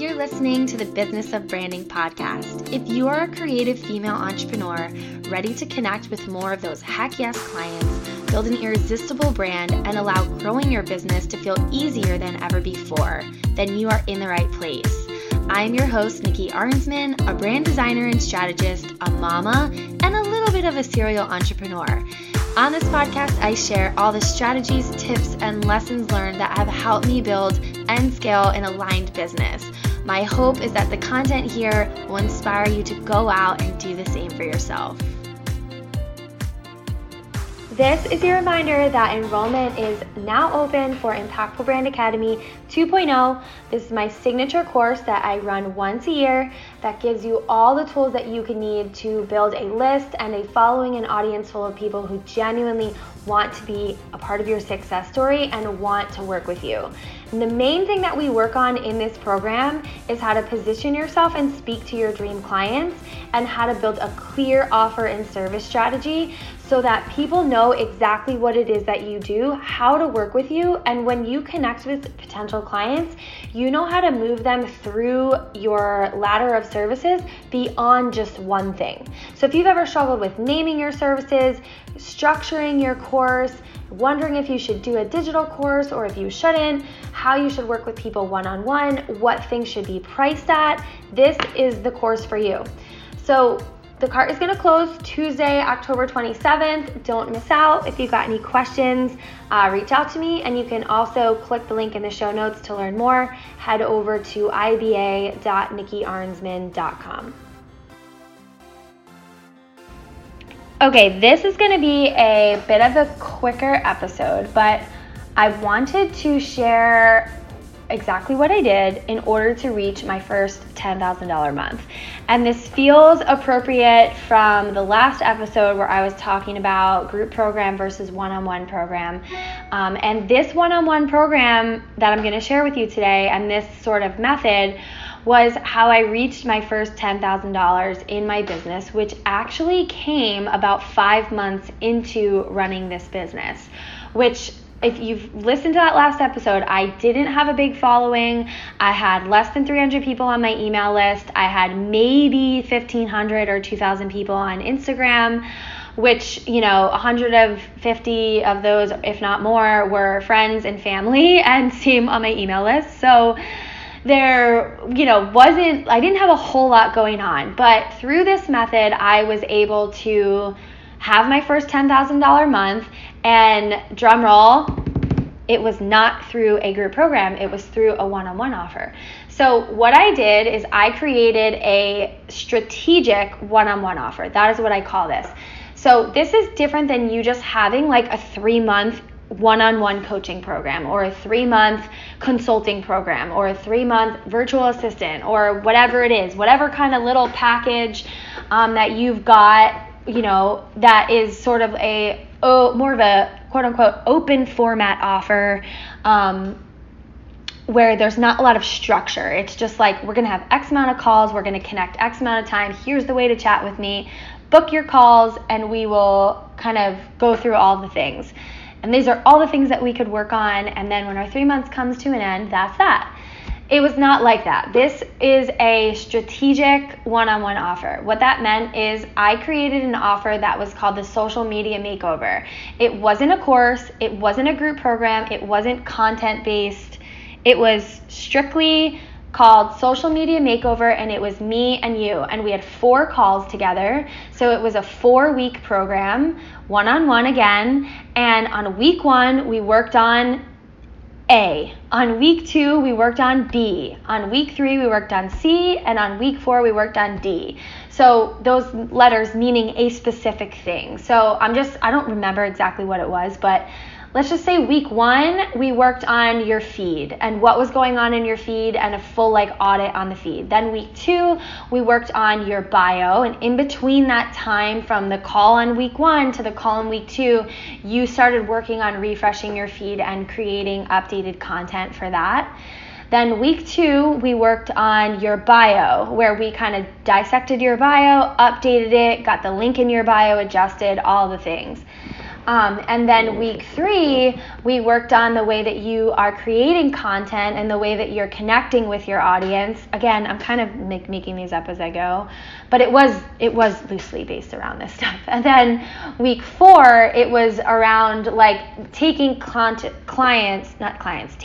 you're listening to the Business of Branding podcast. If you are a creative female entrepreneur ready to connect with more of those heck yes clients, build an irresistible brand, and allow growing your business to feel easier than ever before, then you are in the right place. I'm your host, Nikki Arnsman, a brand designer and strategist, a mama, and a little bit of a serial entrepreneur. On this podcast, I share all the strategies, tips, and lessons learned that have helped me build and scale an aligned business. My hope is that the content here will inspire you to go out and do the same for yourself. This is your reminder that enrollment is now open for Impactful Brand Academy 2.0. This is my signature course that I run once a year that gives you all the tools that you can need to build a list and a following and audience full of people who genuinely want to be a part of your success story and want to work with you. And the main thing that we work on in this program is how to position yourself and speak to your dream clients and how to build a clear offer and service strategy so that people know exactly what it is that you do, how to work with you, and when you connect with potential clients, you know how to move them through your ladder of services beyond just one thing. So if you've ever struggled with naming your services, structuring your course, wondering if you should do a digital course or if you shouldn't, how you should work with people one-on-one, what things should be priced at, this is the course for you. So the cart is going to close Tuesday, October 27th. Don't miss out. If you've got any questions, reach out to me. And you can also click the link in the show notes to learn more. Head over to iba.nikkiarensman.com. Okay, this is going to be a bit of a quicker episode, but I wanted to share exactly what I did in order to reach my first $10,000 month. And this feels appropriate from the last episode where I was talking about group program versus one-on-one program. And this one-on-one program that I'm going to share with you today and this sort of method was how I reached my first $10,000 in my business, which actually came about 5 months into running this business, which if you've listened to that last episode, I didn't have a big following. I had less than 300 people on my email list. I had maybe 1,500 or 2,000 people on Instagram, which, 150 of those, if not more, were friends and family and same on my email list. So there, I didn't have a whole lot going on, but through this method, I was able to have my first $10,000 month. And drum roll, it was not through a group program. It was through a one-on-one offer. So what I did is I created a strategic one-on-one offer. That is what I call this. So this is different than you just having like a 3-month one-on-one coaching program or a 3-month consulting program or a 3-month virtual assistant or whatever it is, whatever kind of little package that you've got, that is sort of more of a quote unquote open format offer where there's not a lot of structure. It's just like, we're going to have X amount of calls. We're going to connect X amount of time. Here's the way to chat with me, book your calls, and we will kind of go through all the things. And these are all the things that we could work on. And then when our 3 months comes to an end, that's that. It was not like that. This is a strategic one-on-one offer. What that meant is I created an offer that was called the Social Media Makeover. It wasn't a course. It wasn't a group program. It wasn't content-based. It was strictly called Social Media Makeover, and it was me and you. And we had 4 calls together. So it was a 4-week program, one-on-one again. And on week 1, we worked on A. On week 2, we worked on B. On week 3, we worked on C. And on week 4, we worked on D. So those letters meaning a specific thing. So I don't remember exactly what it was, but let's just say week 1, we worked on your feed and what was going on in your feed and a full audit on the feed. Then week 2, we worked on your bio, and in between that time from the call on week 1 to the call on week 2, you started working on refreshing your feed and creating updated content for that. Then week 2, we worked on your bio, where we kind of dissected your bio, updated it, got the link in your bio adjusted, all the things. And then week 3, we worked on the way that you are creating content and the way that you're connecting with your audience. Again, I'm kind of making these up as I go, but it was loosely based around this stuff. And then week 4, it was around like taking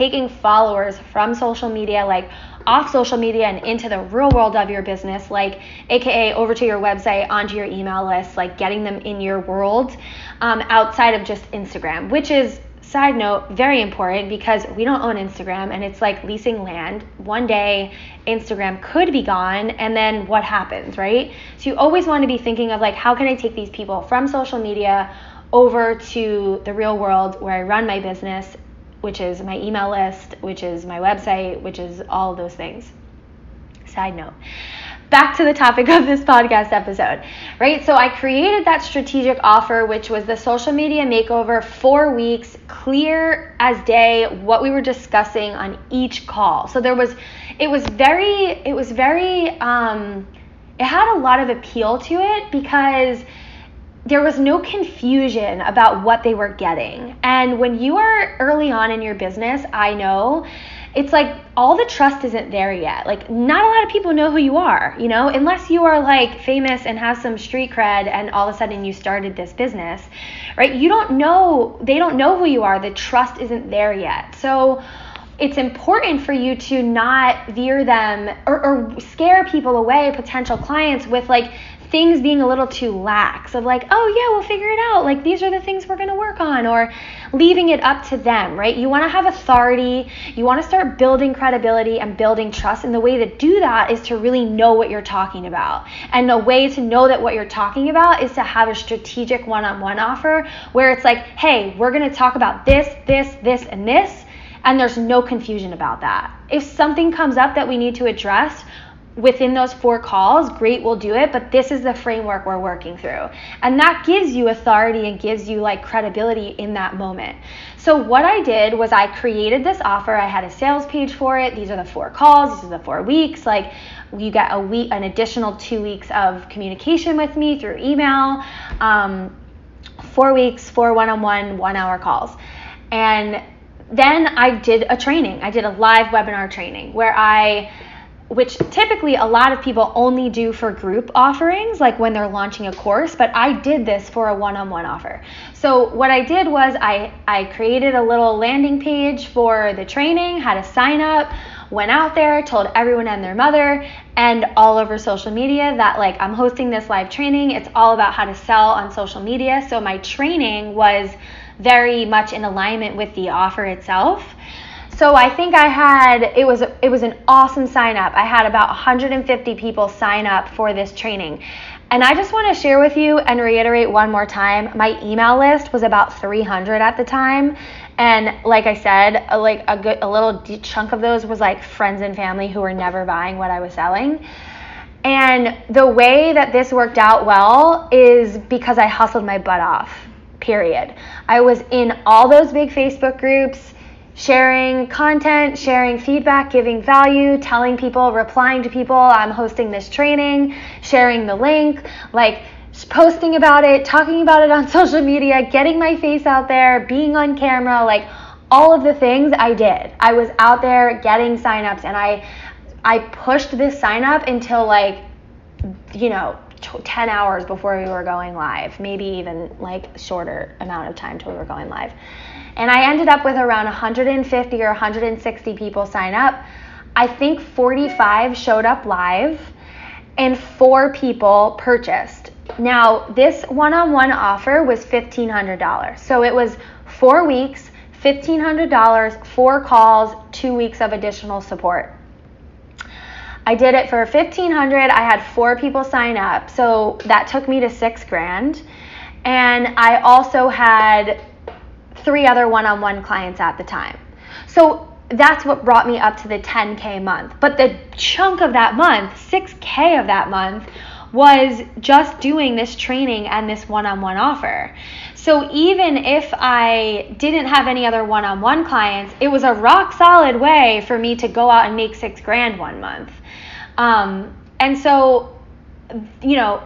taking followers from social media, like off social media and into the real world of your business, like AKA over to your website, onto your email list, like getting them in your world, outside of just Instagram, which is, side note, very important because we don't own Instagram and it's like leasing land. One day Instagram could be gone and then what happens, right? So you always want to be thinking of like, how can I take these people from social media over to the real world where I run my business, which is my email list, which is my website, which is all those things. Side note. Back to the topic of this podcast episode, right? So I created that strategic offer, which was the social media makeover, 4 weeks, clear as day, what we were discussing on each call. So there was, it had a lot of appeal to it because there was no confusion about what they were getting. And when you are early on in your business, I know it's like all the trust isn't there yet. Like not a lot of people know who you are, you know, unless you are like famous and have some street cred and all of a sudden you started this business, right? You don't know, they don't know who you are. The trust isn't there yet. So it's important for you to not veer them or scare people away, potential clients, with like things being a little too lax of like, oh yeah, we'll figure it out. Like these are the things we're going to work on, or leaving it up to them, right? You want to have authority. You want to start building credibility and building trust. And the way to do that is to really know what you're talking about. And the way to know that what you're talking about is to have a strategic one-on-one offer where it's like, hey, we're going to talk about this, this, this, and this. And there's no confusion about that. If something comes up that we need to address within those 4 calls, great, we'll do it, but this is the framework we're working through. And that gives you authority and gives you like credibility in that moment. So what I did was I created this offer. I had a sales page for it. These are the 4 calls. These are the 4 weeks. Like you get a week, an additional 2 weeks of communication with me through email, 4 weeks, 4 one-on-one, 1-hour calls. And then I did a training. I did a live webinar training where which typically a lot of people only do for group offerings, like when they're launching a course, but I did this for a one-on-one offer. So what I did was I created a little landing page for the training, how to sign up, went out there, told everyone and their mother, and all over social media that like I'm hosting this live training. It's all about how to sell on social media. So my training was very much in alignment with the offer itself. So I think it was an awesome sign up. I had about 150 people sign up for this training. And I just want to share with you and reiterate one more time, my email list was about 300 at the time. And like I said, like a little chunk of those was like friends and family who were never buying what I was selling. And the way that this worked out well is because I hustled my butt off, period. I was in all those big Facebook groups, sharing content, sharing feedback, giving value, telling people, replying to people, I'm hosting this training, sharing the link, like posting about it, talking about it on social media, getting my face out there, being on camera, like all of the things I did. I was out there getting signups, and I pushed this sign up until like, you know, 10 hours before we were going live, maybe even like shorter amount of time till we were going live. And I ended up with around 150 or 160 people sign up. I think 45 showed up live and 4 people purchased. Now, this one-on-one offer was $1,500. So it was 4 weeks, $1,500, 4 calls, 2 weeks of additional support. I did it for $1,500. I had 4 people sign up. So that took me to $6,000. And I also had 3 other one-on-one clients at the time. So that's what brought me up to the $10,000 month. But the chunk of that month, $6,000 of that month, was just doing this training and this one-on-one offer. So even if I didn't have any other one-on-one clients, it was a rock solid way for me to go out and make $6,000 one month. And so, you know,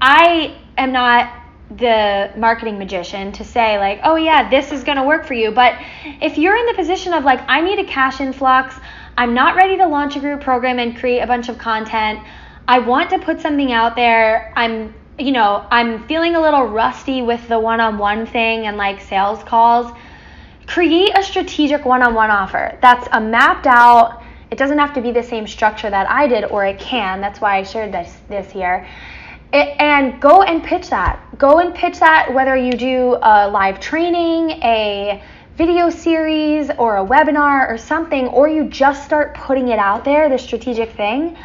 I am not the marketing magician to say like, oh yeah, this is going to work for you. But if you're in the position of like, I need a cash influx, I'm not ready to launch a group program and create a bunch of content, I want to put something out there, I'm feeling a little rusty with the one-on-one thing and like sales calls, create a strategic one-on-one offer that's a mapped out. It doesn't have to be the same structure that I did, or it can. That's why I shared this here. And go and pitch that. Go and pitch that, whether you do a live training, a video series, or a webinar or something, or you just start putting it out there, the strategic thing.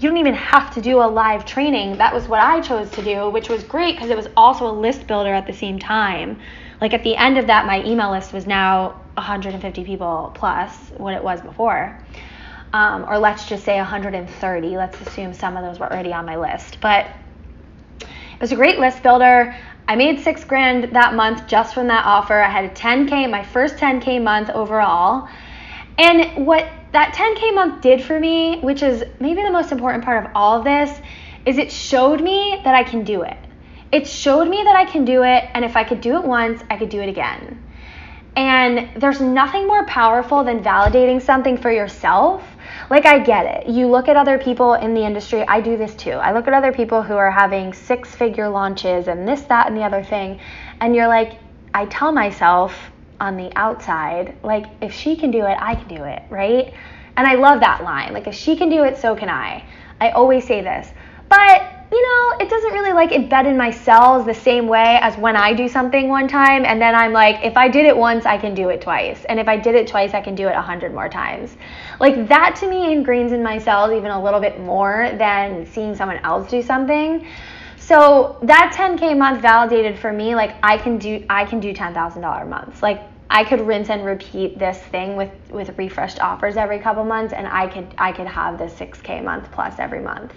You don't even have to do a live training. That was what I chose to do, which was great because it was also a list builder at the same time. Like at the end of that, my email list was now 150 people plus what it was before. Or let's just say 130. Let's assume some of those were already on my list. But it was a great list builder. I made $6,000 that month just from that offer. I had a 10K, my first 10K month overall. And what that 10K month did for me, which is maybe the most important part of all of this, is it showed me that I can do it. It showed me that I can do it, and if I could do it once, I could do it again. And there's nothing more powerful than validating something for yourself. Like, I get it. You look at other people in the industry. I do this too. I look at other people who are having six-figure launches and this, that, and the other thing. And you're like, I tell myself on the outside, like, if she can do it, I can do it, right? And I love that line. Like, if she can do it, so can I. I always say this. But, it doesn't really like embed in my cells the same way as when I do something one time. And then I'm like, if I did it once, I can do it twice. And if I did it twice, I can do it 100 more times. Like, that to me ingrains in my cells even a little bit more than seeing someone else do something. So that 10K month validated for me, like, I can do $10,000 months. Like, I could rinse and repeat this thing with refreshed offers every couple months, and I could have this 6K month plus every month.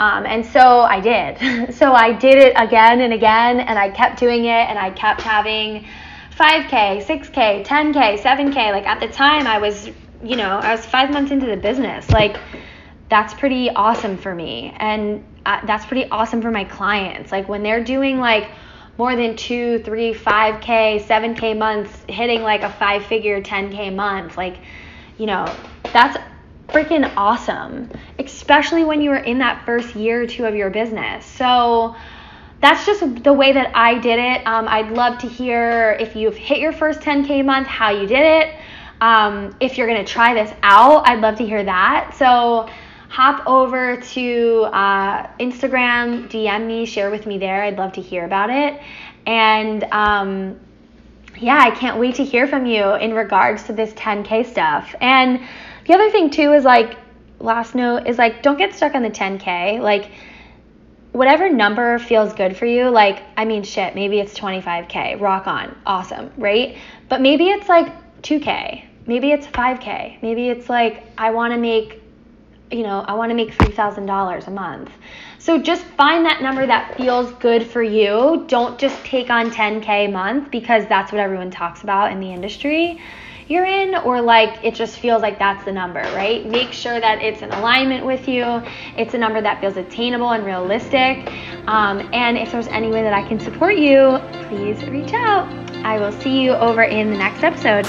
And so I did. So I did it again and again, and I kept doing it, and I kept having 5K, 6K, 10K, 7K. Like, at the time I was 5 months into the business. Like, that's pretty awesome for me. And that's pretty awesome for my clients. Like, when they're doing like more than 2, 3, 5K, 7K months, hitting like a 5-figure 10K month, like, that's freaking awesome, especially when you were in that first year or two of your business. So that's just the way that I did it. I'd love to hear if you've hit your first 10K month, how you did it. If you're going to try this out, I'd love to hear that. So hop over to Instagram, DM me, share with me there. I'd love to hear about it. And I can't wait to hear from you in regards to this 10K stuff. And the other thing too is like, last note is like, don't get stuck on the 10K. Like, whatever number feels good for you. Like, I mean, shit, maybe it's 25K, rock on, awesome, right? But maybe it's like 2K, maybe it's 5K, maybe it's like, I want to make $3,000 a month. So just find that number that feels good for you. Don't just take on 10K a month because that's what everyone talks about in the industry you're in, or like it just feels like that's the number, right? Make sure that it's in alignment with you. It's a number that feels attainable and realistic. And if there's any way that I can support you, please reach out. I will see you over in the next episode.